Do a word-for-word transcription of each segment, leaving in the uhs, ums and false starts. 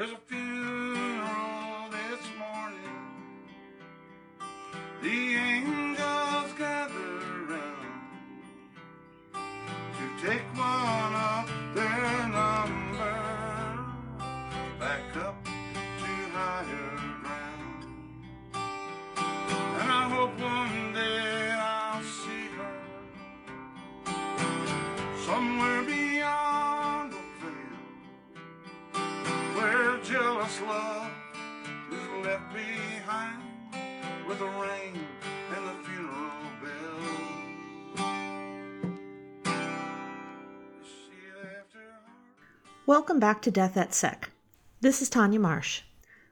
There's a funeral this morning. The angels gather round to take one of their number back up to higher ground. And I hope one day I'll see her somewhere beyond where jealous love is left behind with the rain and the funeral bells. Welcome back to Death at Sec. This is Tanya Marsh.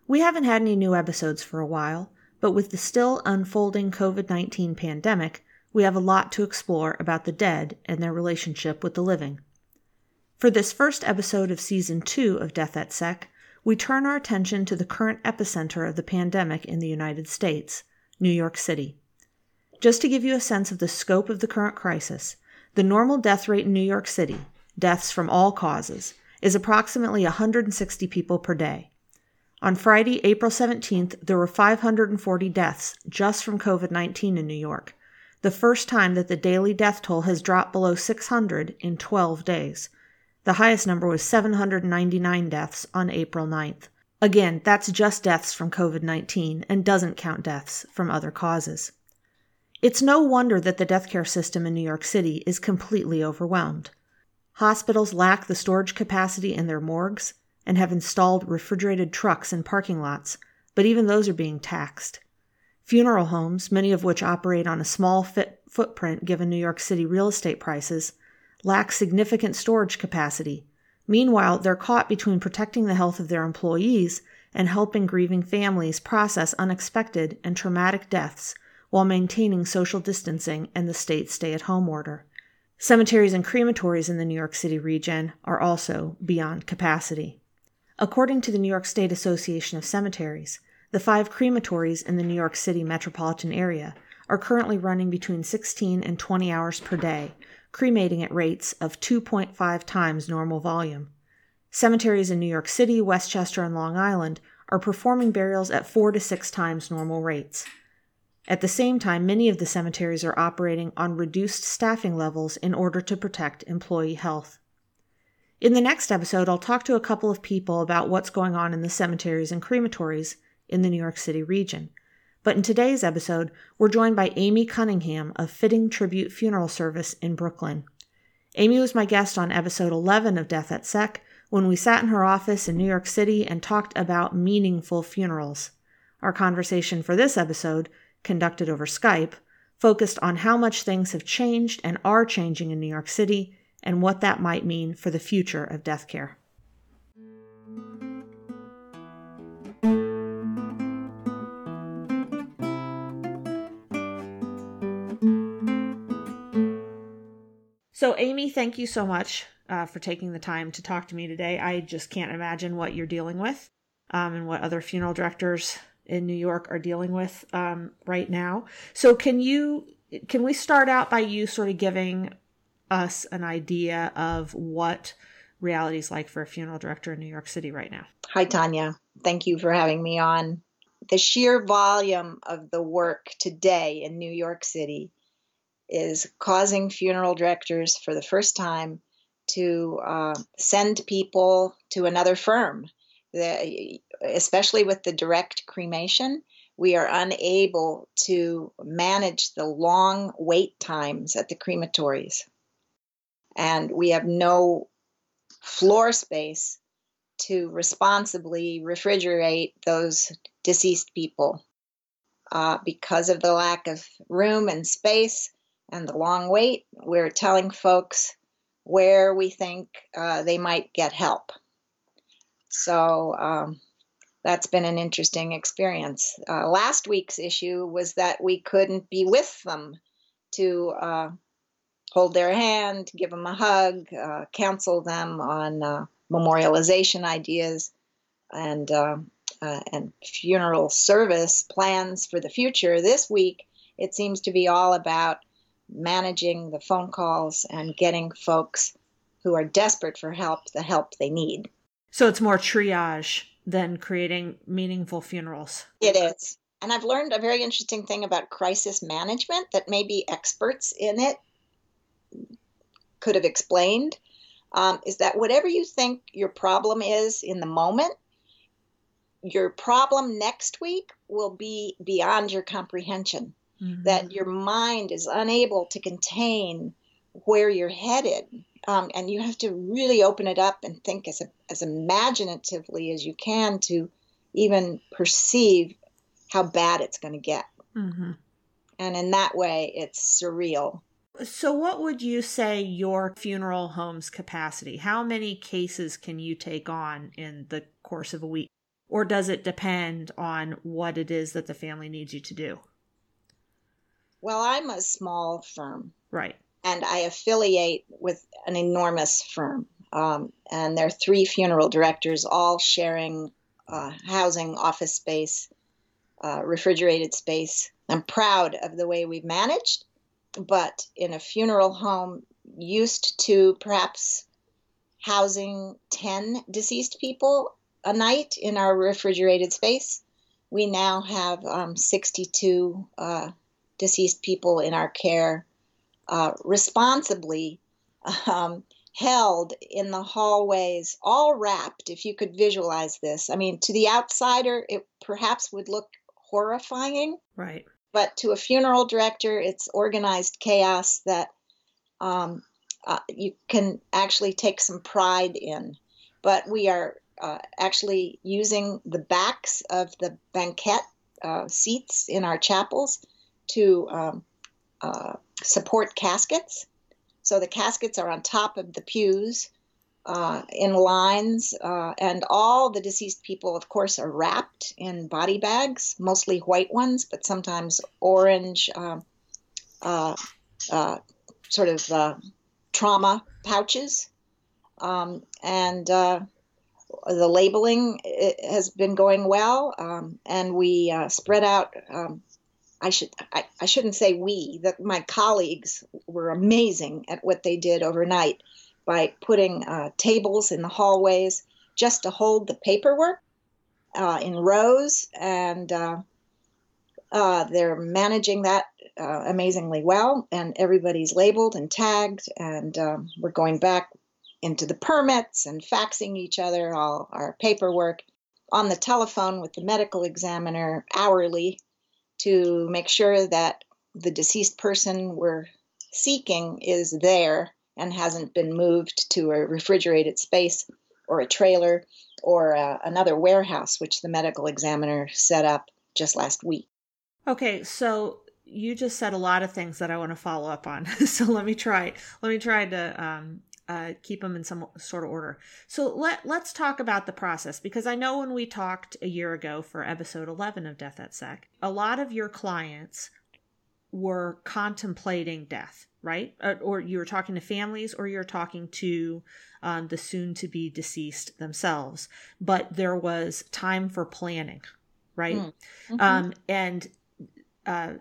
We haven't had any new episodes for a while, but with the still unfolding covid nineteen pandemic, we have a lot to explore about the dead and their relationship with the living. For this first episode of Season two of Death at Sec, we turn our attention to the current epicenter of the pandemic in the United States, New York City. Just to give you a sense of the scope of the current crisis, the normal death rate in New York City, deaths from all causes, is approximately one hundred sixty people per day. On Friday, April seventeenth, there were five hundred forty deaths just from covid nineteen in New York, the first time that the daily death toll has dropped below six hundred in twelve days. The highest number was seven hundred ninety-nine deaths on April ninth. Again, that's just deaths from covid nineteen and doesn't count deaths from other causes. It's no wonder that the death care system in New York City is completely overwhelmed. Hospitals lack the storage capacity in their morgues and have installed refrigerated trucks in parking lots, but even those are being taxed. Funeral homes, many of which operate on a small fit footprint given New York City real estate prices, lack significant storage capacity. Meanwhile, they're caught between protecting the health of their employees and helping grieving families process unexpected and traumatic deaths while maintaining social distancing and the state's stay-at-home order. Cemeteries and crematories in the New York City region are also beyond capacity. According to the New York State Association of Cemeteries, the five crematories in the New York City metropolitan area are currently running between sixteen and twenty hours per day, cremating at rates of two point five times normal volume. Cemeteries in New York City, Westchester, and Long Island are performing burials at four to six times normal rates. At the same time, many of the cemeteries are operating on reduced staffing levels in order to protect employee health. In the next episode, I'll talk to a couple of people about what's going on in the cemeteries and crematories in the New York City region. But in today's episode, we're joined by Amy Cunningham of Fitting Tribute Funeral Service in Brooklyn. Amy was my guest on episode eleven of Death at Sec when we sat in her office in New York City and talked about meaningful funerals. Our conversation for this episode, conducted over Skype, focused on how much things have changed and are changing in New York City and what that might mean for the future of death care. So, Amy, thank you so much uh, for taking the time to talk to me today. I just can't imagine what you're dealing with um, and what other funeral directors in New York are dealing with um, right now. So can you, can we start out by you sort of giving us an idea of what reality is like for a funeral director in New York City right now? Hi, Tanya. Thank you for having me on. The sheer volume of the work today in New York City is causing funeral directors for the first time to uh, send people to another firm. The, especially with the direct cremation, we are unable to manage the long wait times at the crematories. And we have no floor space to responsibly refrigerate those deceased people. Uh, because of the lack of room and space, and the long wait, we're telling folks where we think uh, they might get help. So um, that's been an interesting experience. Uh, last week's issue was that we couldn't be with them to uh, hold their hand, give them a hug, uh, counsel them on uh, memorialization ideas and, uh, uh, and funeral service plans for the future. This week, it seems to be all about managing the phone calls and getting folks who are desperate for help the help they need. So it's more triage than creating meaningful funerals. It is. And I've learned a very interesting thing about crisis management that maybe experts in it could have explained, um, is that whatever you think your problem is in the moment, your problem next week will be beyond your comprehension, mm-hmm. that your mind is unable to contain where you're headed. Um, and you have to really open it up and think as, as imaginatively as you can to even perceive how bad it's going to get. Mm-hmm. And in that way, it's surreal. So what would you say your funeral home's capacity? How many cases can you take on in the course of a week? Or does it depend on what it is that the family needs you to do? Well, I'm a small firm. Right. And I affiliate with an enormous firm. Um, and there are three funeral directors, all sharing uh, housing, office space, uh, refrigerated space. I'm proud of the way we've managed. But in a funeral home, used to perhaps housing ten deceased people a night in our refrigerated space, we now have um, sixty-two uh, deceased people in our care, uh, responsibly um, held in the hallways, all wrapped, if you could visualize this. I mean, to the outsider, it perhaps would look horrifying. Right. But to a funeral director, it's organized chaos that um, uh, you can actually take some pride in. But we are uh, actually using the backs of the banquette uh, seats in our chapels to um, uh, support caskets. So the caskets are on top of the pews uh, in lines. Uh, and all the deceased people, of course, are wrapped in body bags, mostly white ones, but sometimes orange uh, uh, uh, sort of uh, trauma pouches. Um, and uh, the labeling has been going well. Um, and we uh, spread out... Um, I should I, I shouldn't say we, that my colleagues were amazing at what they did overnight by putting uh, tables in the hallways just to hold the paperwork uh, in rows, and uh, uh, they're managing that uh, amazingly well, and everybody's labeled and tagged, and um, we're going back into the permits and faxing each other all our paperwork on the telephone with the medical examiner hourly, to make sure that the deceased person we're seeking is there and hasn't been moved to a refrigerated space or a trailer or uh, another warehouse, which the medical examiner set up just last week. Okay, so you just said a lot of things that I want to follow up on. So let me try. Let me try to um, uh, keep them in some sort of order. So let, let's talk about the process, because I know when we talked a year ago for episode eleven of Death at Sec, a lot of your clients were contemplating death, right? Or, or you were talking to families, or you're talking to um, the soon-to-be deceased themselves. But there was time for planning, right? Mm-hmm. Um, and uh,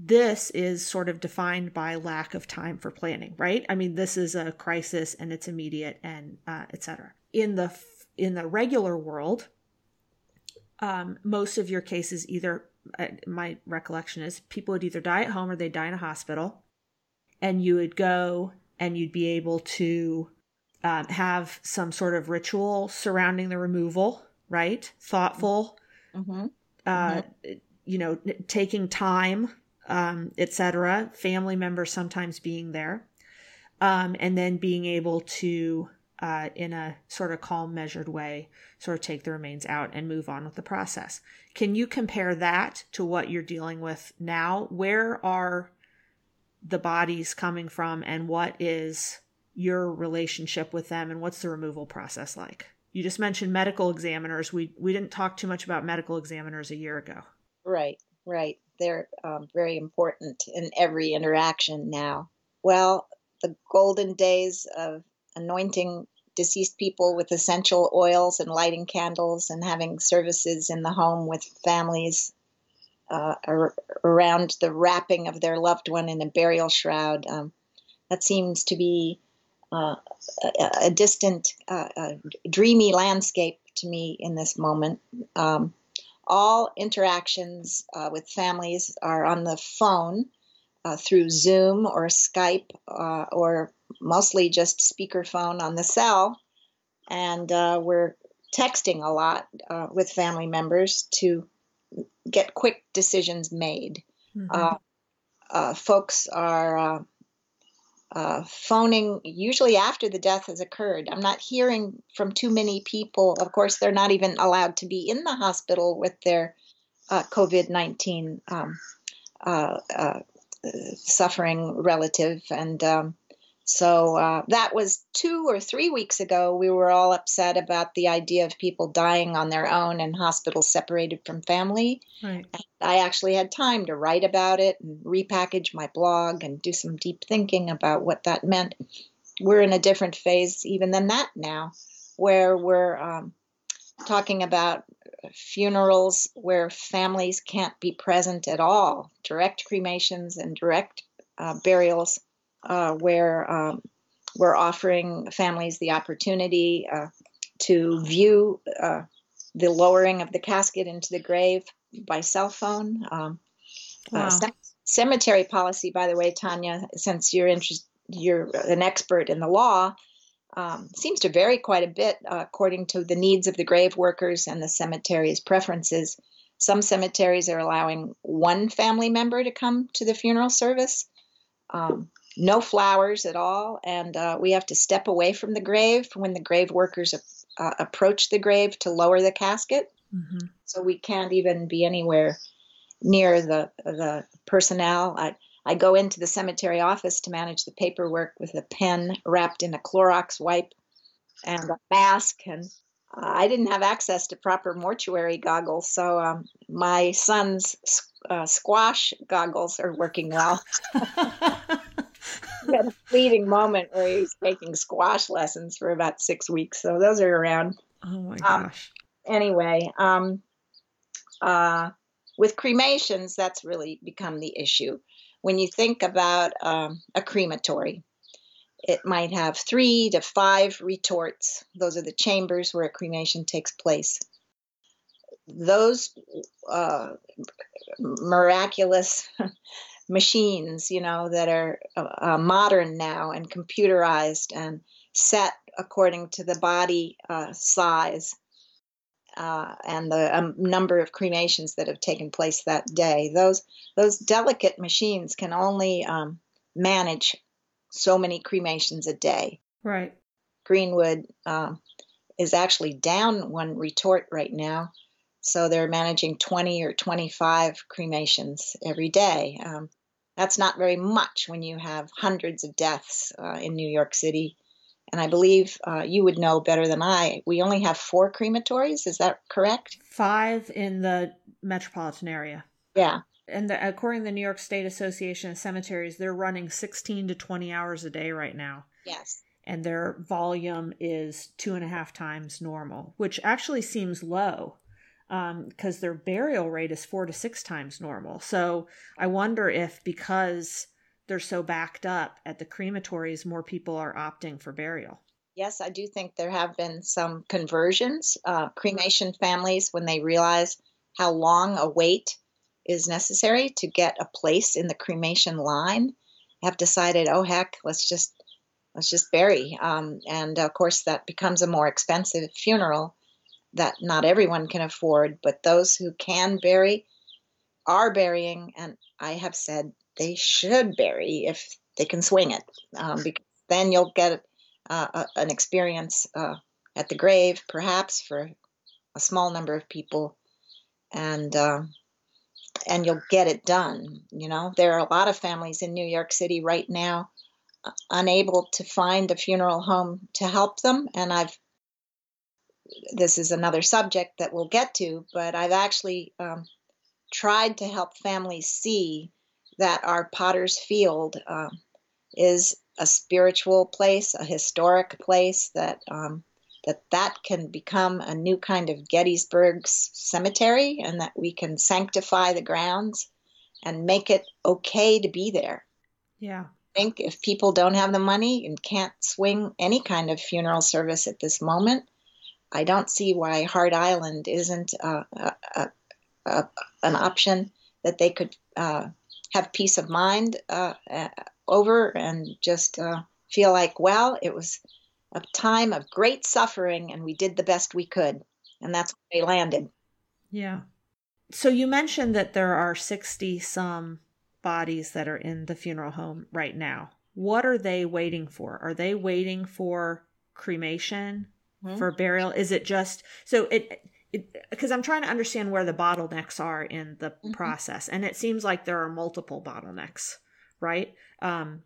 this is sort of defined by lack of time for planning, right? I mean, this is a crisis and it's immediate, and uh, et cetera. In the in the regular world, um, most of your cases either, uh, my recollection is, people would either die at home or they die in a hospital, and you would go and you'd be able to um, have some sort of ritual surrounding the removal, right? Thoughtful, mm-hmm. Uh, mm-hmm. you know, taking time. Um, et cetera, family members sometimes being there, um, and then being able to, uh, in a sort of calm, measured way, sort of take the remains out and move on with the process. Can you compare that to what you're dealing with now? Where are the bodies coming from, and what is your relationship with them, and what's the removal process like? You just mentioned medical examiners. We, we didn't talk too much about medical examiners a year ago. Right, right. They're um, very important in every interaction now. Well, the golden days of anointing deceased people with essential oils and lighting candles and having services in the home with families uh, ar- around the wrapping of their loved one in a burial shroud, um, that seems to be uh, a, a distant, uh, a dreamy landscape to me in this moment. Um, all interactions uh, with families are on the phone uh, through Zoom or Skype uh, or mostly just speakerphone on the cell. And uh, we're texting a lot uh, with family members to get quick decisions made. Mm-hmm. Uh, uh, folks are uh, uh, phoning usually after the death has occurred. I'm not hearing from too many people. Of course, they're not even allowed to be in the hospital with their uh, COVID nineteen um, uh, uh, suffering relative. And um, so uh, that was two or three weeks ago. We were all upset about the idea of people dying on their own in hospitals separated from family. Right. And I actually had time to write about it and repackage my blog and do some deep thinking about what that meant. We're in a different phase even than that now, where we're um, talking about funerals where families can't be present at all, direct cremations and direct uh, burials. Uh, where um, we're offering families the opportunity uh, to view uh, the lowering of the casket into the grave by cell phone. Um, wow. uh, c- cemetery policy, by the way, Tanya, since you're interest- you're an expert in the law, um, seems to vary quite a bit uh, according to the needs of the grave workers and the cemetery's preferences. Some cemeteries are allowing one family member to come to the funeral service. Um, No flowers at all, and uh, we have to step away from the grave when the grave workers uh, approach the grave to lower the casket. Mm-hmm. So we can't even be anywhere near the the personnel. I, I go into the cemetery office to manage the paperwork with a pen wrapped in a Clorox wipe and a mask, and uh, I didn't have access to proper mortuary goggles, so um, my son's uh, squash goggles are working well. Had a fleeting moment where he was taking squash lessons for about six weeks. So those are around. Oh my gosh. Um, anyway, um, uh, with cremations, that's really become the issue. When you think about um, a crematory, it might have three to five retorts. Those are the chambers where a cremation takes place. Those uh, miraculous machines, you know, that are uh, modern now and computerized and set according to the body uh, size uh, and the um, number of cremations that have taken place that day. Those those delicate machines can only um, manage so many cremations a day. Right. Greenwood uh, is actually down one retort right now. So they're managing twenty or twenty-five cremations every day. Um, that's not very much when you have hundreds of deaths uh, in New York City. And I believe uh, you would know better than I. We only have four crematories. Is that correct? Five in the metropolitan area. Yeah. And the, according to the New York State Association of Cemeteries, they're running sixteen to twenty hours a day right now. Yes. And their volume is two and a half times normal, which actually seems low. Because um, their burial rate is four to six times normal. So I wonder if because they're so backed up at the crematories, more people are opting for burial. Yes, I do think there have been some conversions. Uh, cremation families, when they realize how long a wait is necessary to get a place in the cremation line, have decided, oh, heck, let's just let's just bury. Um, and, of course, that becomes a more expensive funeral that not everyone can afford, but those who can bury are burying, and I have said they should bury if they can swing it, um, because then you'll get uh, a, an experience uh, at the grave, perhaps for a small number of people, and uh, and you'll get it done. You know, there are a lot of families in New York City right now uh, unable to find a funeral home to help them, and I've this is another subject that we'll get to, but I've actually um, tried to help families see that our Potter's Field um, is a spiritual place, a historic place, that um, that that can become a new kind of Gettysburg cemetery, and that we can sanctify the grounds and make it okay to be there. Yeah. I think if people don't have the money and can't swing any kind of funeral service at this moment, I don't see why Hart Island isn't uh, a, a, a, an option that they could uh, have peace of mind uh, over and just uh, feel like, well, it was a time of great suffering and we did the best we could. And that's where they landed. Yeah. So you mentioned that there are sixty some bodies that are in the funeral home right now. What are they waiting for? Are they waiting for cremation, mm-hmm. for burial? Is it just, so it, because I'm trying to understand where the bottlenecks are in the mm-hmm. process. And it seems like there are multiple bottlenecks, right? Um,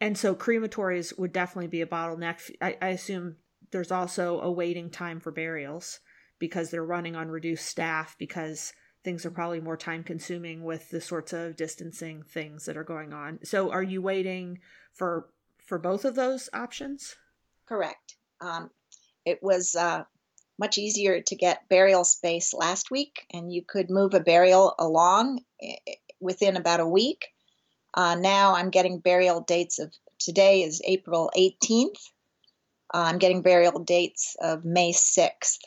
and so crematories would definitely be a bottleneck. I, I assume there's also a waiting time for burials because they're running on reduced staff, because things are probably more time consuming with the sorts of distancing things that are going on. So are you waiting for, for both of those options? Correct. Um, it was uh, much easier to get burial space last week, and you could move a burial along within about a week. Uh, now I'm getting burial dates of today is April eighteenth. Uh, I'm getting burial dates of May sixth.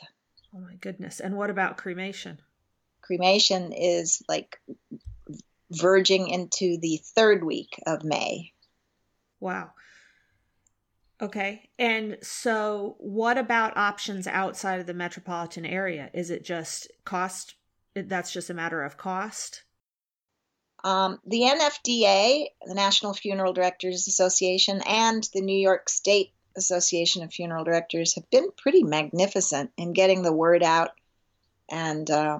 Oh my goodness. And what about cremation? Cremation is like verging into the third week of May. Wow. Okay. And so what about options outside of the metropolitan area? Is it just cost? That's just a matter of cost? Um, the N F D A, the National Funeral Directors Association, and the New York State Association of Funeral Directors have been pretty magnificent in getting the word out. And uh,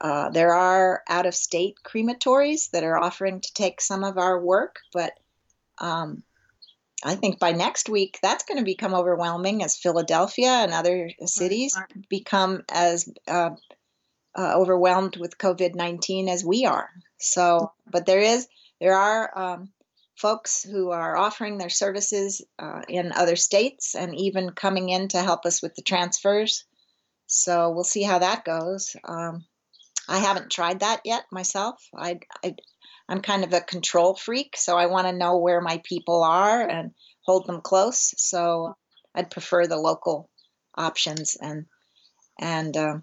uh, there are out-of-state crematories that are offering to take some of our work. But um, I think by next week, that's going to become overwhelming as Philadelphia and other cities become as uh, uh, overwhelmed with COVID nineteen as we are. So, but there is, there are um, folks who are offering their services uh, in other states and even coming in to help us with the transfers. So we'll see how that goes. Um, I haven't tried that yet myself. I, I, I'm kind of a control freak, so I want to know where my people are and hold them close. So I'd prefer the local options and, and um,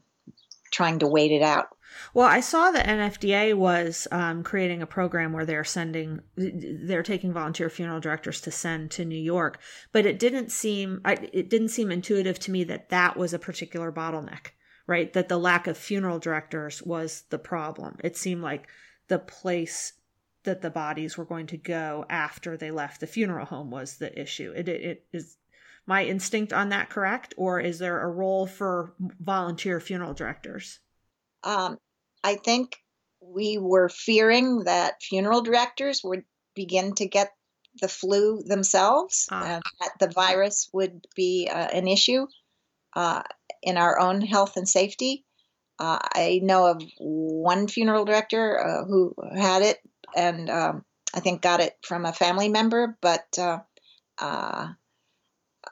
trying to wait it out. Well, I saw that N F D A was um, creating a program where they're sending, they're taking volunteer funeral directors to send to New York, but it didn't seem, I, it didn't seem intuitive to me that that was a particular bottleneck, right? That the lack of funeral directors was the problem. It seemed like the place that the bodies were going to go after they left the funeral home was the issue. It, it, it is my instinct on that correct? Or is there a role for volunteer funeral directors? Um, I think we were fearing that funeral directors would begin to get the flu themselves, uh, and that the virus would be uh, an issue uh, in our own health and safety. Uh, I know of one funeral director uh, who had it, and um, I think got it from a family member, but uh, uh,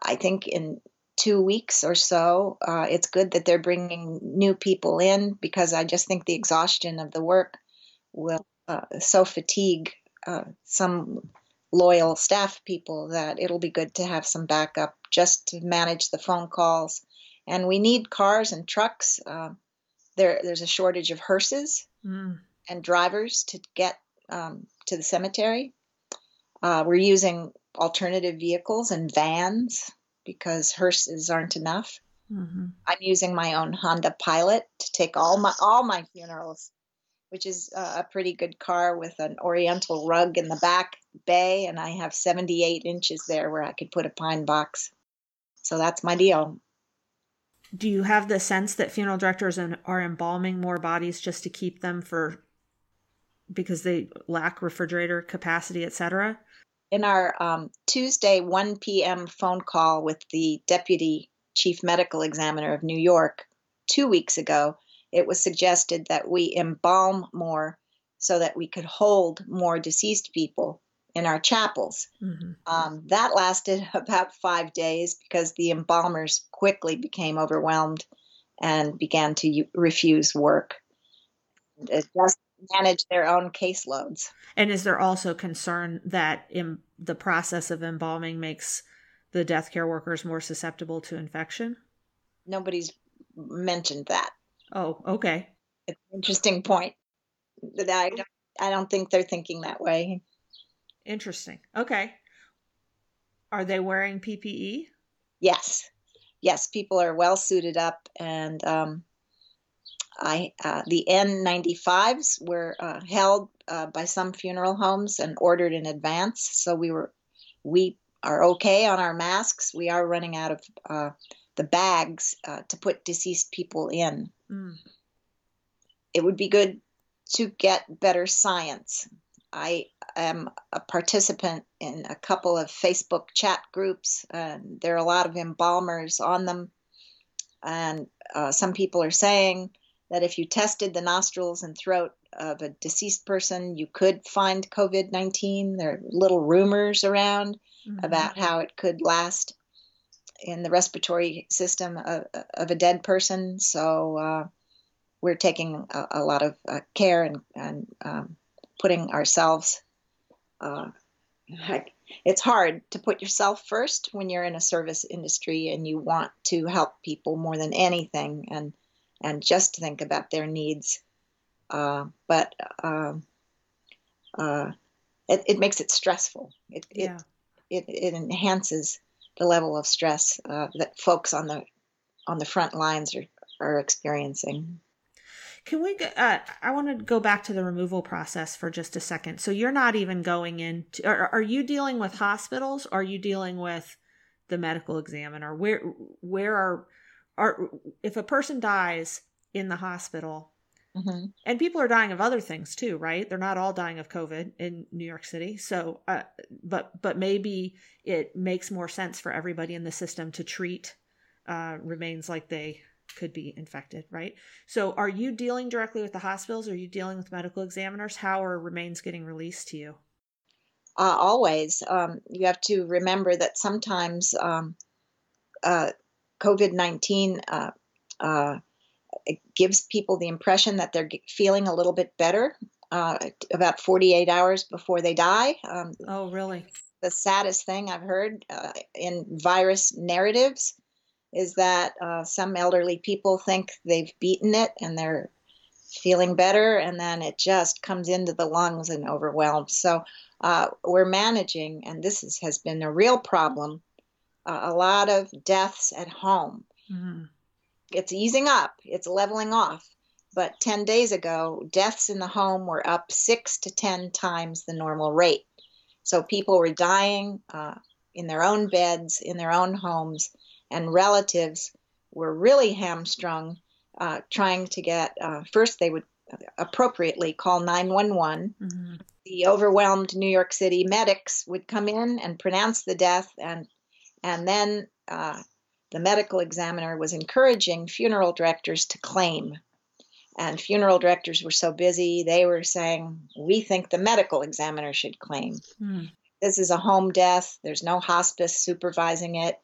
I think in two weeks or so, uh, it's good that they're bringing new people in, because I just think the exhaustion of the work will uh, so fatigue uh, some loyal staff people that it'll be good to have some backup just to manage the phone calls. And we need cars and trucks. Uh, there, there's a shortage of hearses mm. and drivers to get um, to the cemetery. Uh, we're using alternative vehicles and vans, because hearses aren't enough. Mm-hmm. I'm using my own Honda Pilot to take all my all my funerals, which is uh, a pretty good car with an oriental rug in the back bay, and I have seventy-eight inches there where I could put a pine box. So that's my deal. Do you have the sense that funeral directors are embalming more bodies just to keep them for, because they lack refrigerator capacity, et cetera? In our um, Tuesday one p.m. phone call with the Deputy Chief Medical Examiner of New York two weeks ago, it was suggested that we embalm more so that we could hold more deceased people in our chapels. Mm-hmm. Um, that lasted about five days because the embalmers quickly became overwhelmed and began to u- refuse work. It just manage their own caseloads. And is there also concern that in the process of embalming makes the death care workers more susceptible to infection? nobody's mentioned that. Oh, okay. It's an interesting point that I don't, I don't think they're thinking that way. Interesting. Okay. Are they wearing P P E? Yes. Yes, people are well suited up, and um, I uh, the N ninety-fives were uh, held uh, by some funeral homes and ordered in advance. So we were we are okay on our masks. We are running out of uh, the bags uh, to put deceased people in. Mm. It would be good to get better science. I am a participant in a couple of Facebook chat groups, and there are a lot of embalmers on them. And uh, some people are saying that if you tested the nostrils and throat of a deceased person, you could find COVID nineteen. There are little rumors around mm-hmm. about how it could last in the respiratory system of, of a dead person. So uh, we're taking a, a lot of uh, care and, and um, putting ourselves, uh, it's hard to put yourself first when you're in a service industry and you want to help people more than anything, and and just think about their needs. Uh, but uh, uh, it, it makes it stressful. It yeah. it, it it enhances the level of stress uh, that folks on the on the front lines are are experiencing. Can we, go, uh, I want to go back to the removal process for just a second. So you're not even going in, to, are, are you dealing with hospitals? Or are you dealing with the medical examiner? Where, where are, are, if a person dies in the hospital mm-hmm. and people are dying of other things too, right? They're not all dying of COVID in New York City. So, uh, but, but maybe it makes more sense for everybody in the system to treat, uh, remains like they could be infected, right? So are you dealing directly with the hospitals? Are you dealing with medical examiners? How are remains getting released to you? Uh, always. Um, you have to remember that sometimes um, uh, COVID nineteen uh, uh, it gives people the impression that they're feeling a little bit better uh, about forty-eight hours before they die. Um, oh, really? The saddest thing I've heard uh, in virus narratives is that uh, some elderly people think they've beaten it and they're feeling better, and then it just comes into the lungs and overwhelms. So uh, we're managing, and this is, has been a real problem, uh, a lot of deaths at home. Mm-hmm. It's easing up, it's leveling off. But ten days ago, deaths in the home were up six to ten times the normal rate. So people were dying uh, in their own beds, in their own homes, and relatives were really hamstrung, uh, trying to get, uh, first they would appropriately call nine one one. Mm-hmm. The overwhelmed New York City medics would come in and pronounce the death. And, and then uh, the medical examiner was encouraging funeral directors to claim. And funeral directors were so busy, they were saying, we think the medical examiner should claim. Mm. This is a home death. There's no hospice supervising it.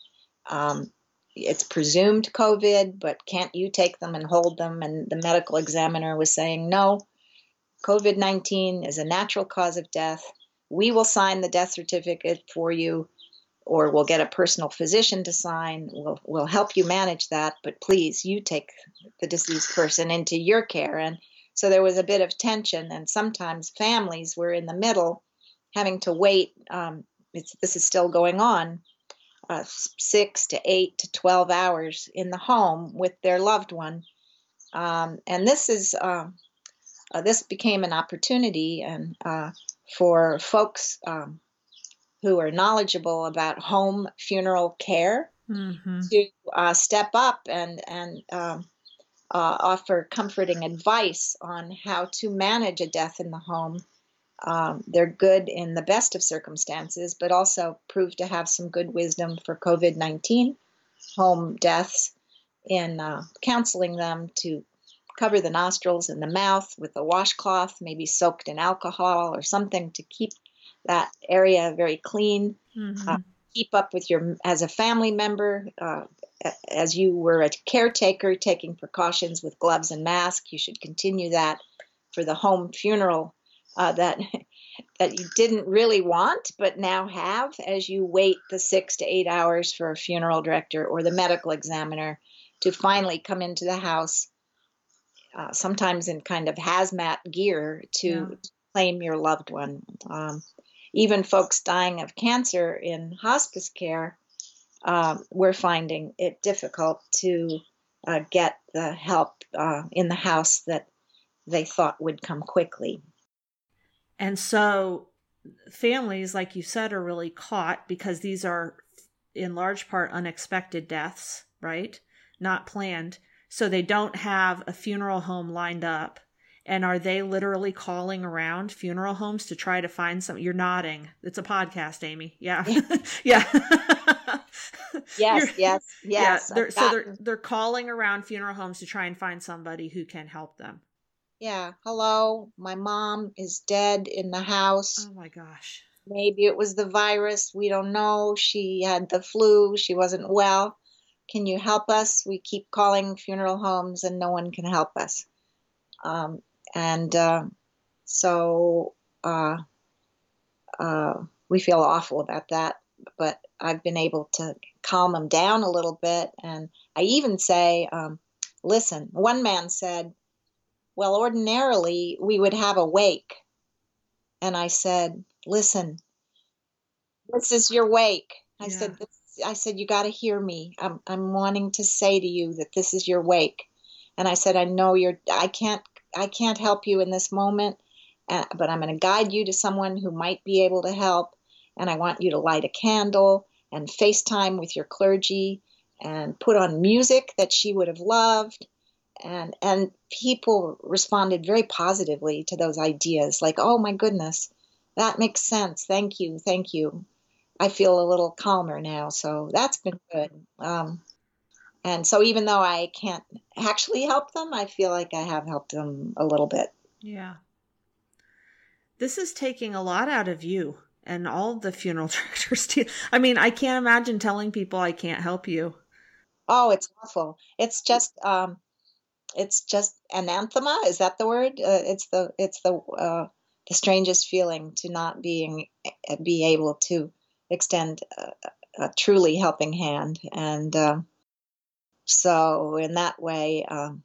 Um, it's presumed COVID, but can't you take them and hold them? And the medical examiner was saying, no, COVID nineteen is a natural cause of death. We will sign the death certificate for you, or we'll get a personal physician to sign. We'll, we'll help you manage that, but please, you take the deceased person into your care. And so there was a bit of tension, and sometimes families were in the middle having to wait. Um, it's, this is still going on. Uh, six to eight to twelve hours in the home with their loved one, um, and this is uh, uh, this became an opportunity and uh, for folks um, who are knowledgeable about home funeral care mm-hmm. to uh, step up and and uh, uh, offer comforting advice on how to manage a death in the home. Um, they're good in the best of circumstances, but also prove to have some good wisdom for COVID nineteen home deaths in uh, counseling them to cover the nostrils and the mouth with a washcloth, maybe soaked in alcohol or something to keep that area very clean. Mm-hmm. Uh, keep up with your, as a family member, uh, as you were a caretaker, taking precautions with gloves and mask. You should continue that for the home funeral Uh, that that you didn't really want, but now have as you wait the six to eight hours for a funeral director or the medical examiner to finally come into the house, uh, sometimes in kind of hazmat gear, to yeah. claim your loved one. Um, even folks dying of cancer in hospice care, uh, we're finding it difficult to uh, get the help uh, in the house that they thought would come quickly. And so families, like you said, are really caught because these are in large part unexpected deaths, right? Not planned. So they don't have a funeral home lined up. And are they literally calling around funeral homes to try to find some? You're nodding. It's a podcast, Amy. Yeah. yeah. yes, yes, yes. Yeah, they're, so they're, they're calling around funeral homes to try and find somebody who can help them. Yeah. Hello, my mom is dead in the house. Oh my gosh. Maybe it was the virus. We don't know. She had the flu. She wasn't well. Can you help us? We keep calling funeral homes and no one can help us. Um, and, uh, so, uh, uh, we feel awful about that, but I've been able to calm them down a little bit. And I even say, um, listen, one man said, well, ordinarily we would have a wake. And I said, listen, this is your wake. I yeah. said, this, I said, you got to hear me. I'm, I'm wanting to say to you that this is your wake. And I said, I know you're, I can't, I can't help you in this moment, uh, but I'm going to guide you to someone who might be able to help. And I want you to light a candle and FaceTime with your clergy and put on music that she would have loved. And, and people responded very positively to those ideas, like, oh my goodness, that makes sense. Thank you. Thank you. I feel a little calmer now. So that's been good. Um, And so even though I can't actually help them, I feel like I have helped them a little bit. Yeah. This is taking a lot out of you and all the funeral directors. Too. I mean, I can't imagine telling people I can't help you. Oh, it's awful. It's just, um, it's just anathema. Is that the word? Uh, it's the, it's the, uh, the strangest feeling to not being, be able to extend a, a truly helping hand. And, um, uh, So in that way, um,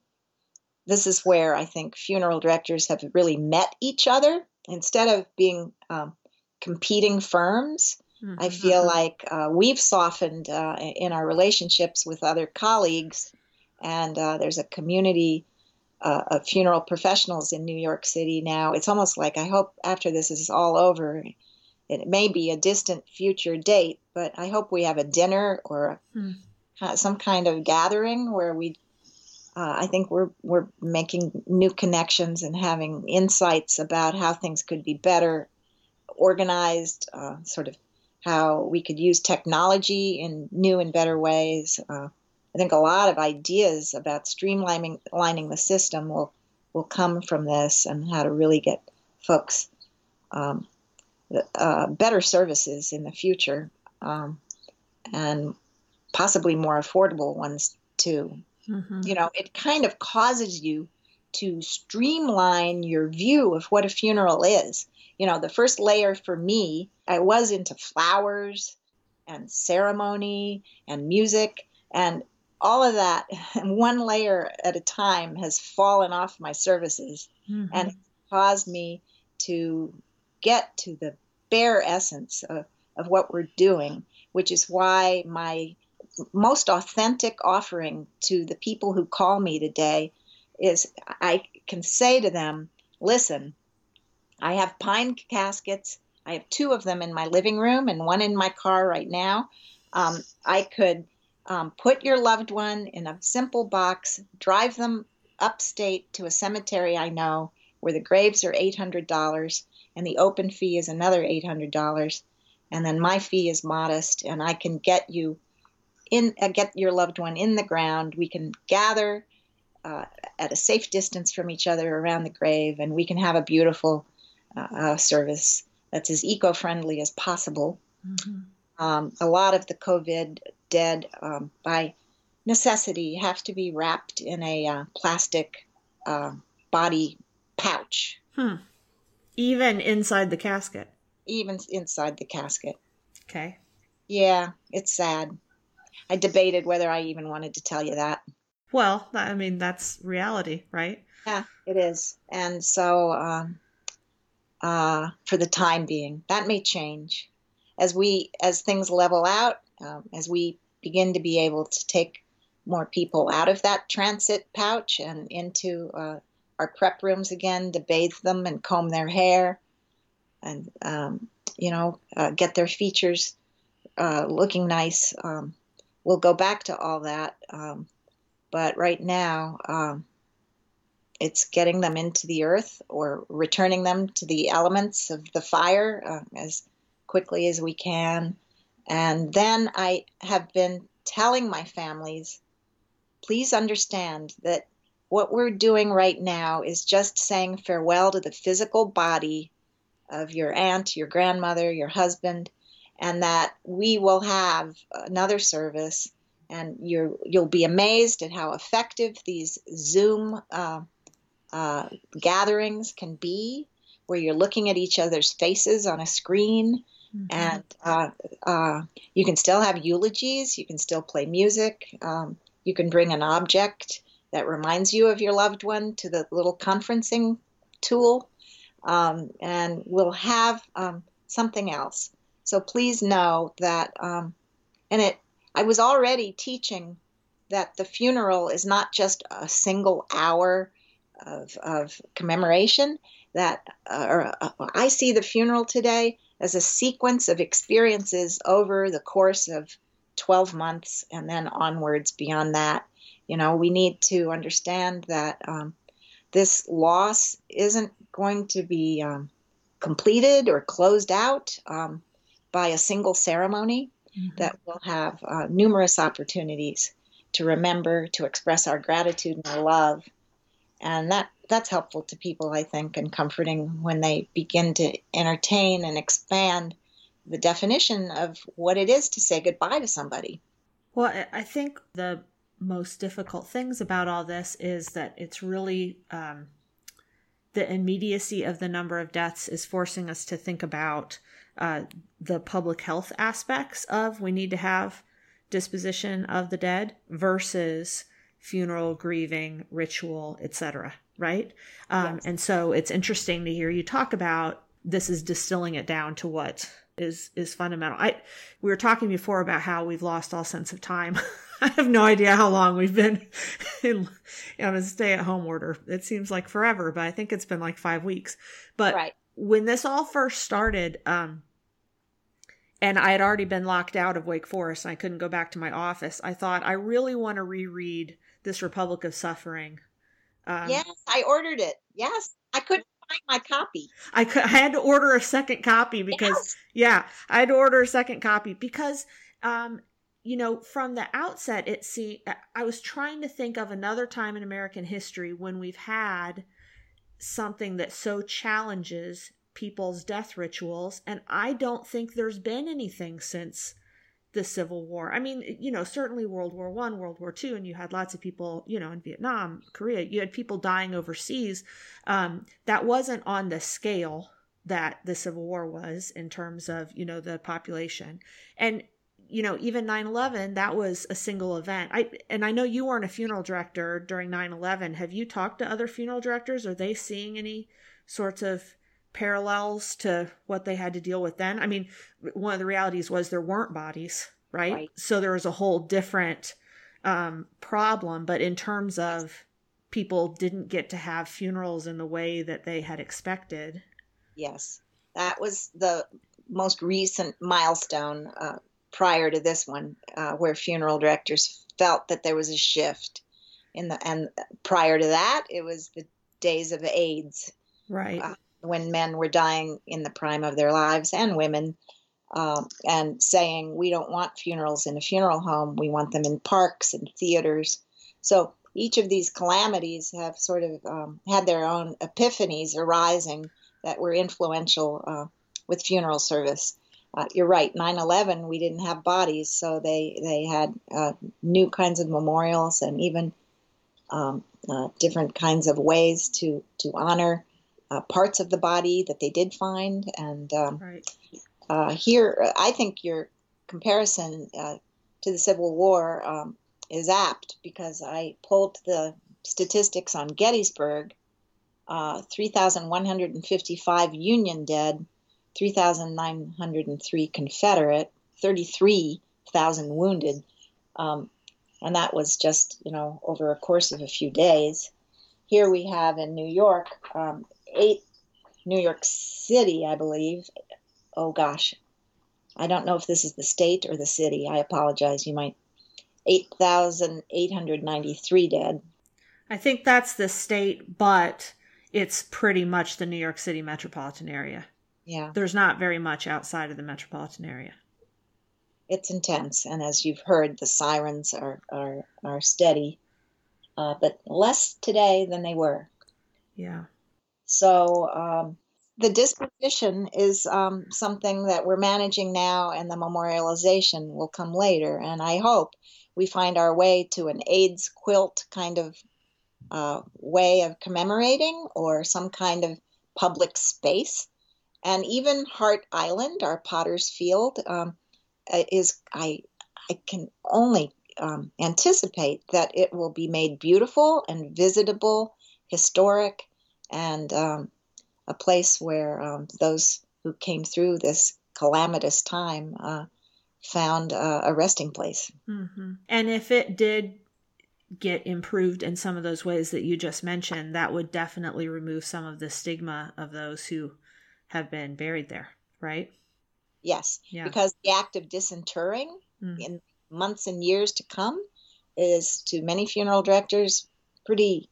this is where I think funeral directors have really met each other. Instead of being um, competing firms, mm-hmm. I feel like uh, we've softened uh, in our relationships with other colleagues. And uh, there's a community uh, of funeral professionals in New York City now. It's almost like I hope after this is all over, it may be a distant future date, but I hope we have a dinner or a mm. some kind of gathering where we, uh, I think we're we're making new connections and having insights about how things could be better organized, uh, sort of how we could use technology in new and better ways. Uh, I think a lot of ideas about streamlining lining the system will will come from this, and how to really get folks um, uh, better services in the future, um, and possibly more affordable ones too. Mm-hmm. You know, it kind of causes you to streamline your view of what a funeral is. You know, the first layer for me, I was into flowers and ceremony and music and all of that. And one layer at a time has fallen off my services, mm-hmm. and it caused me to get to the bare essence of, of what we're doing, which is why my most authentic offering to the people who call me today is I can say to them, listen, I have pine caskets. I have two of them in my living room and one in my car right now. Um, I could um, put your loved one in a simple box, drive them upstate to a cemetery I know where the graves are eight hundred dollars and the open fee is another eight hundred dollars. And then my fee is modest, and I can get you in, uh, get your loved one in the ground. We can gather uh, at a safe distance from each other around the grave, and we can have a beautiful uh, uh, service that's as eco-friendly as possible. Mm-hmm. Um, a lot of the COVID dead, um, by necessity, have to be wrapped in a uh, plastic uh, body pouch. Hmm. Even inside the casket? Even inside the casket. Okay. Yeah, it's sad. I debated whether I even wanted to tell you that. Well, I mean, that's reality, right? Yeah, it is. And so um, uh, for the time being, that may change. As we, as things level out, um, as we begin to be able to take more people out of that transit pouch and into uh, our prep rooms again to bathe them and comb their hair and, um, you know, uh, get their features uh, looking nice. Um, we'll go back to all that. Um, but right now, um, it's getting them into the earth or returning them to the elements of the fire uh, as quickly as we can. And then I have been telling my families, please understand that what we're doing right now is just saying farewell to the physical body of your aunt, your grandmother, your husband, and that we will have another service. And you're, you'll be amazed at how effective these Zoom uh, uh, gatherings can be, where you're looking at each other's faces on a screen. Mm-hmm. And uh, uh, you can still have eulogies. You can still play music. Um, you can bring an object that reminds you of your loved one to the little conferencing tool. Um, and we'll have um, something else. So please know that, um, and it, I was already teaching that the funeral is not just a single hour of, of commemoration, that uh, or, uh, I see the funeral today as a sequence of experiences over the course of twelve months and then onwards beyond that. You know, we need to understand that um, this loss isn't going to be um, completed or closed out um, by a single ceremony. Mm-hmm. That we'll have uh, numerous opportunities to remember, to express our gratitude and our love. And that, that's helpful to people, I think, and comforting when they begin to entertain and expand the definition of what it is to say goodbye to somebody. Well, I think the most difficult things about all this is that it's really um, the immediacy of the number of deaths is forcing us to think about Uh, the public health aspects of we need to have disposition of the dead versus funeral, grieving, ritual, et cetera. Right? Um, yes. And so it's interesting to hear you talk about this is distilling it down to what is is fundamental. I we were talking before about how we've lost all sense of time. I have no idea how long we've been in, on a stay-at-home order. It seems like forever, but I think it's been like five weeks. But right. When this all first started, um, and I had already been locked out of Wake Forest and I couldn't go back to my office, I thought, I really want to reread This Republic of Suffering. Um, yes, I ordered it. Yes, I couldn't find my copy. I, could, I had to order a second copy because, yes. yeah, I had to order a second copy because, um, you know, from the outset, it see, I was trying to think of another time in American history when we've had something that so challenges people's death rituals. And I don't think there's been anything since the Civil War. I mean, you know, certainly World War One, World War Two, and you had lots of people, you know, in Vietnam, Korea, you had people dying overseas. Um, that wasn't on the scale that the Civil War was in terms of, you know, the population. And, you know, even nine eleven, that was a single event. I and I know you weren't a funeral director during nine eleven. Have you talked to other funeral directors? Are they seeing any sorts of parallels to what they had to deal with then? I mean, one of the realities was there weren't bodies, right? right. So there was a whole different um, problem. But in terms of people didn't get to have funerals in the way that they had expected. Yes, that was the most recent milestone uh prior to this one, uh, where funeral directors felt that there was a shift in the, and prior to that, it was the days of AIDS, right? Uh, when men were dying in the prime of their lives and women, um, and saying, we don't want funerals in a funeral home. We want them in parks and theaters. So each of these calamities have sort of, um, had their own epiphanies arising that were influential, uh, with funeral service. Uh, you're right, nine eleven, we didn't have bodies, so they, they had uh, new kinds of memorials and even um, uh, different kinds of ways to, to honor uh, parts of the body that they did find. And um, right. uh, here, I think your comparison uh, to the Civil War um, is apt because I pulled the statistics on Gettysburg, uh, three thousand one hundred fifty-five Union dead, three thousand nine hundred three Confederate, thirty-three thousand wounded. Um, and that was just, you know, over a course of a few days. Here we have in New York, um, eight, New York City, I believe. Oh, gosh. I don't know if this is the state or the city. I apologize. You might. eight thousand eight hundred ninety-three dead. I think that's the state, but it's pretty much the New York City metropolitan area. Yeah. There's not very much outside of the metropolitan area. It's intense. And as you've heard, the sirens are, are, are steady, uh, but less today than they were. Yeah. So um, the disposition is um, something that we're managing now, and the memorialization will come later. And I hope we find our way to an AIDS quilt kind of uh, way of commemorating, or some kind of public space. And even Hart Island, our Potter's Field, um, is I I can only um, anticipate that it will be made beautiful and visitable, historic, and um, a place where um, those who came through this calamitous time uh, found uh, a resting place. Mm-hmm. And if it did get improved in some of those ways that you just mentioned, that would definitely remove some of the stigma of those who have been buried there, right? Yes, yeah. Because the act of disinterring mm. in months and years to come is, to many funeral directors, pretty,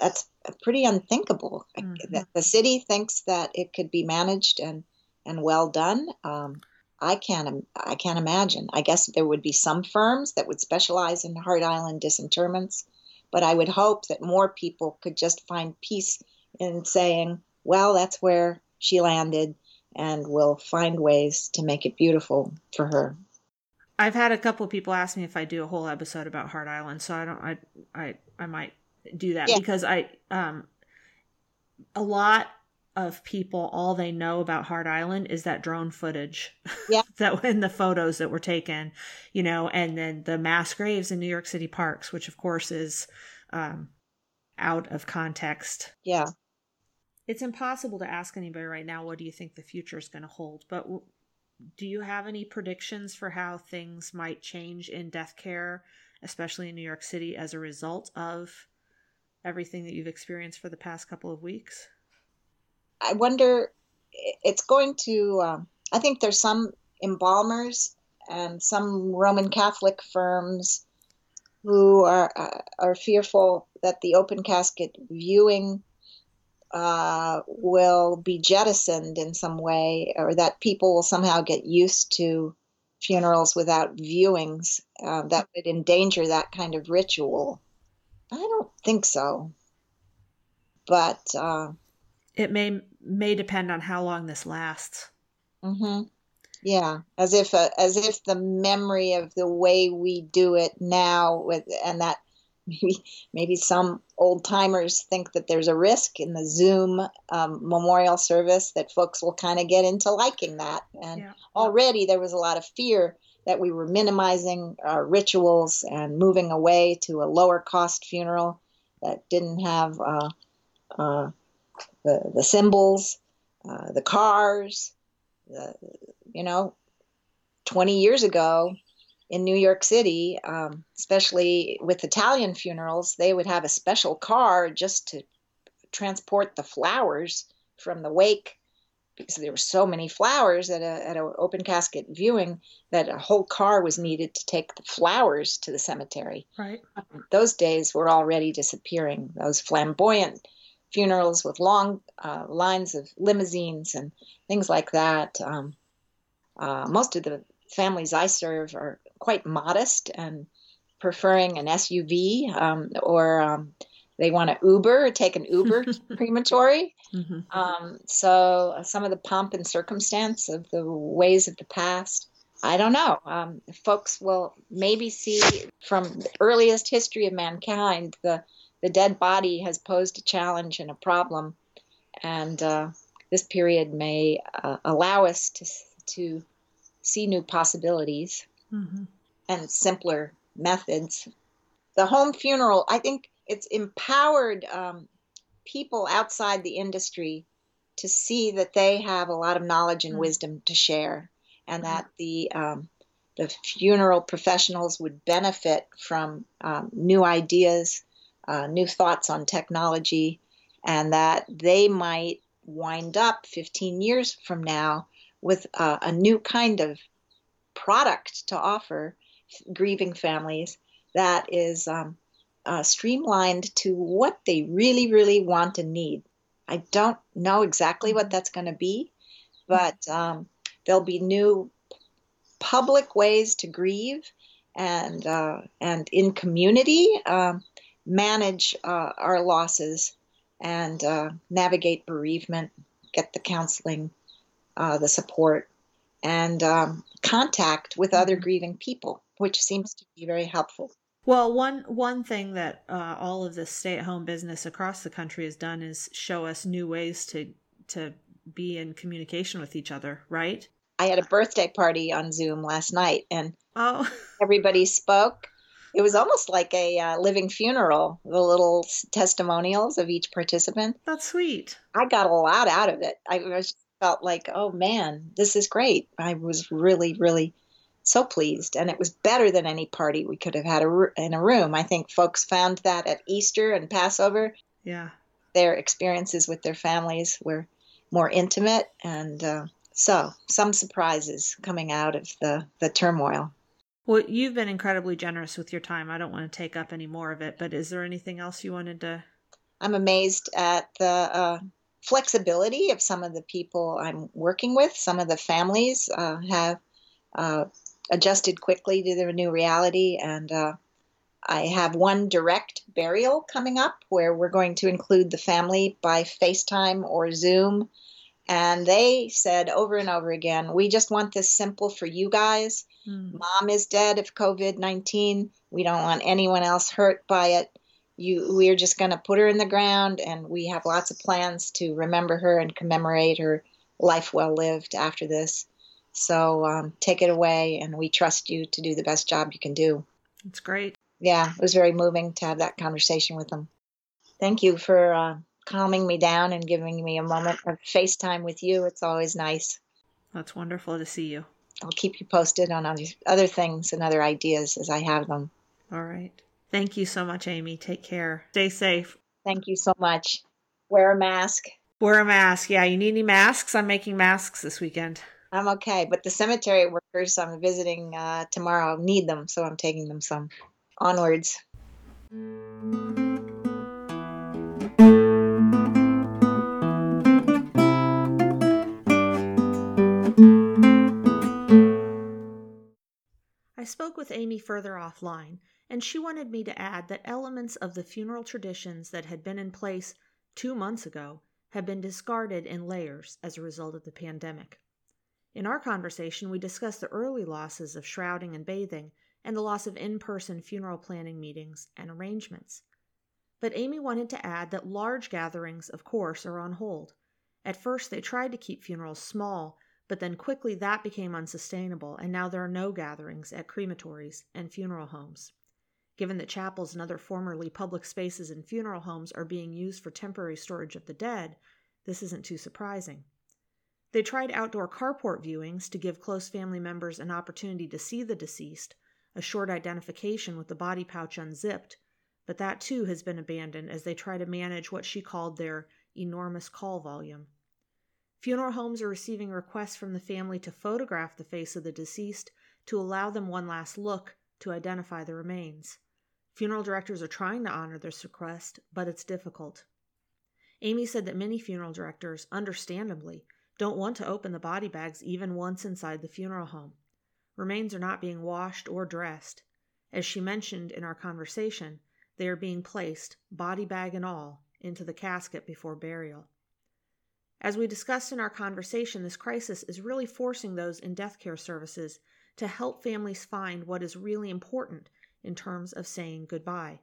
that's pretty unthinkable. Mm-hmm. The city thinks that it could be managed and, and well done. Um, I can't, I can't imagine. I guess there would be some firms that would specialize in Hart Island disinterments, but I would hope that more people could just find peace in saying, well, that's where she landed, and we'll find ways to make it beautiful for her. I've had a couple of people ask me if I do a whole episode about Hart Island, so I don't, I, I, I might do that. Yeah. Because I, um, a lot of people, all they know about Hart Island is that drone footage. Yeah. That in the photos that were taken, you know, and then the mass graves in New York City parks, which of course is um, out of context. Yeah. It's impossible to ask anybody right now, what do you think the future is going to hold? But w- do you have any predictions for how things might change in death care, especially in New York City, as a result of everything that you've experienced for the past couple of weeks? I wonder, it's going to, um, I think there's some embalmers and some Roman Catholic firms who are uh, are fearful that the open casket viewing uh, will be jettisoned in some way, or that people will somehow get used to funerals without viewings, uh, that would endanger that kind of ritual. I don't think so. But Uh, It may may depend on how long this lasts. Mm-hmm. Yeah, as if uh, as if the memory of the way we do it now, with and that maybe maybe some old timers think that there's a risk in the Zoom um, memorial service that folks will kind of get into liking that. And yeah. Already there was a lot of fear that we were minimizing our rituals and moving away to a lower cost funeral that didn't have Uh, uh, The, the symbols, uh, the cars, the, you know, twenty years ago in New York City, um, especially with Italian funerals, they would have a special car just to transport the flowers from the wake, because there were so many flowers at a at an open casket viewing that a whole car was needed to take the flowers to the cemetery. Right. Those days were already disappearing. Those flamboyant funerals with long uh, lines of limousines and things like that. Um, uh, most of the families I serve are quite modest and preferring an S U V, um, or um, they want to Uber, or take an Uber to the crematory. Mm-hmm. Um, so some of the pomp and circumstance of the ways of the past, I don't know. Um, folks will maybe see from the earliest history of mankind, the The dead body has posed a challenge and a problem, and uh, this period may uh, allow us to to see new possibilities. Mm-hmm. And simpler methods. The home funeral, I think it's empowered um, people outside the industry to see that they have a lot of knowledge and wisdom to share, and that the um, the funeral professionals would benefit from um, new ideas, uh, new thoughts on technology, and that they might wind up fifteen years from now with uh, a new kind of product to offer grieving families that is um, uh, streamlined to what they really, really want and need. I don't know exactly what that's going to be, but um, there'll be new public ways to grieve and uh, and in community um, manage uh, our losses and uh, navigate bereavement, get the counseling, uh, the support, and um, contact with other grieving people, which seems to be very helpful. Well, one one thing that uh, all of this stay-at-home business across the country has done is show us new ways to to be in communication with each other, right? I had a birthday party on Zoom last night, and oh. everybody spoke. It was almost like a uh, living funeral, the little testimonials of each participant. That's sweet. I got a lot out of it. I just felt like, oh, man, this is great. I was really, really so pleased. And it was better than any party we could have had a, in a room. I think folks found that at Easter and Passover. Yeah. Their experiences with their families were more intimate. And uh, so some surprises coming out of the, the turmoil. Well, you've been incredibly generous with your time. I don't want to take up any more of it, but is there anything else you wanted to? I'm amazed at the uh, flexibility of some of the people I'm working with. Some of the families uh, have uh, adjusted quickly to their new reality. And uh, I have one direct burial coming up where we're going to include the family by FaceTime or Zoom. And they said over and over again, we just want this simple for you guys. Mm. Mom is dead of COVID nineteen. We don't want anyone else hurt by it. You, we're just going to put her in the ground. And we have lots of plans to remember her and commemorate her life well lived after this. So um, take it away, and we trust you to do the best job you can do. That's great. Yeah, it was very moving to have that conversation with them. Thank you for uh, calming me down and giving me a moment of FaceTime with you. It's always nice. That's wonderful to see you. I'll keep you posted on other things and other ideas as I have them. All right. Thank you so much, Amy. Take care. Stay safe. Thank you so much. Wear a mask. Wear a mask. Yeah, you need any masks? I'm making masks this weekend. I'm okay, but the cemetery workers I'm visiting uh, tomorrow need them, so I'm taking them some. Onwards. I spoke with Amy further offline, and she wanted me to add that elements of the funeral traditions that had been in place two months ago have been discarded in layers as a result of the pandemic. In our conversation, we discussed the early losses of shrouding and bathing and the loss of in-person funeral planning meetings and arrangements. But Amy wanted to add that large gatherings, of course, are on hold. At first, they tried to keep funerals small, but then quickly that became unsustainable, and now there are no gatherings at crematories and funeral homes. Given that chapels and other formerly public spaces and funeral homes are being used for temporary storage of the dead, this isn't too surprising. They tried outdoor carport viewings to give close family members an opportunity to see the deceased, a short identification with the body pouch unzipped, but that too has been abandoned as they try to manage what she called their enormous call volume. Funeral homes are receiving requests from the family to photograph the face of the deceased to allow them one last look to identify the remains. Funeral directors are trying to honor this request, but it's difficult. Amy said that many funeral directors, understandably, don't want to open the body bags even once inside the funeral home. Remains are not being washed or dressed. As she mentioned in our conversation, they are being placed, body bag and all, into the casket before burial. As we discussed in our conversation, this crisis is really forcing those in death care services to help families find what is really important in terms of saying goodbye.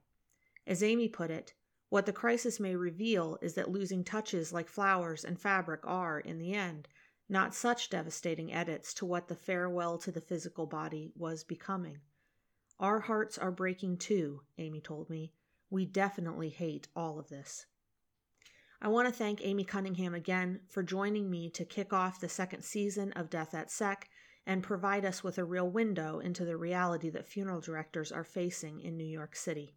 As Amy put it, what the crisis may reveal is that losing touches like flowers and fabric are, in the end, not such devastating edits to what the farewell to the physical body was becoming. Our hearts are breaking too, Amy told me. We definitely hate all of this. I want to thank Amy Cunningham again for joining me to kick off the second season of Death at Sec and provide us with a real window into the reality that funeral directors are facing in New York City.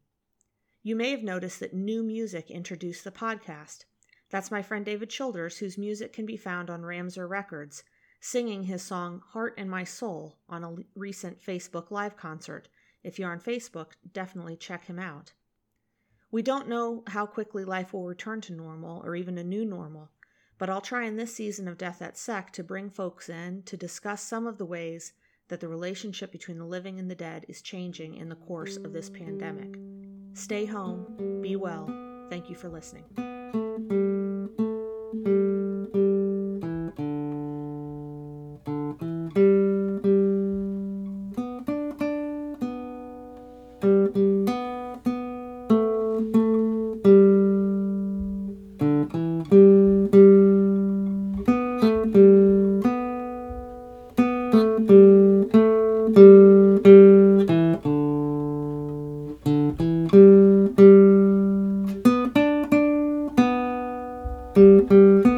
You may have noticed that new music introduced the podcast. That's my friend David Childers, whose music can be found on Ramser Records, singing his song Heart and My Soul on a recent Facebook Live concert. If you're on Facebook, definitely check him out. We don't know how quickly life will return to normal or even a new normal, but I'll try in this season of Death at Sec to bring folks in to discuss some of the ways that the relationship between the living and the dead is changing in the course of this pandemic. Stay home, be well. Thank you for listening. Thank you.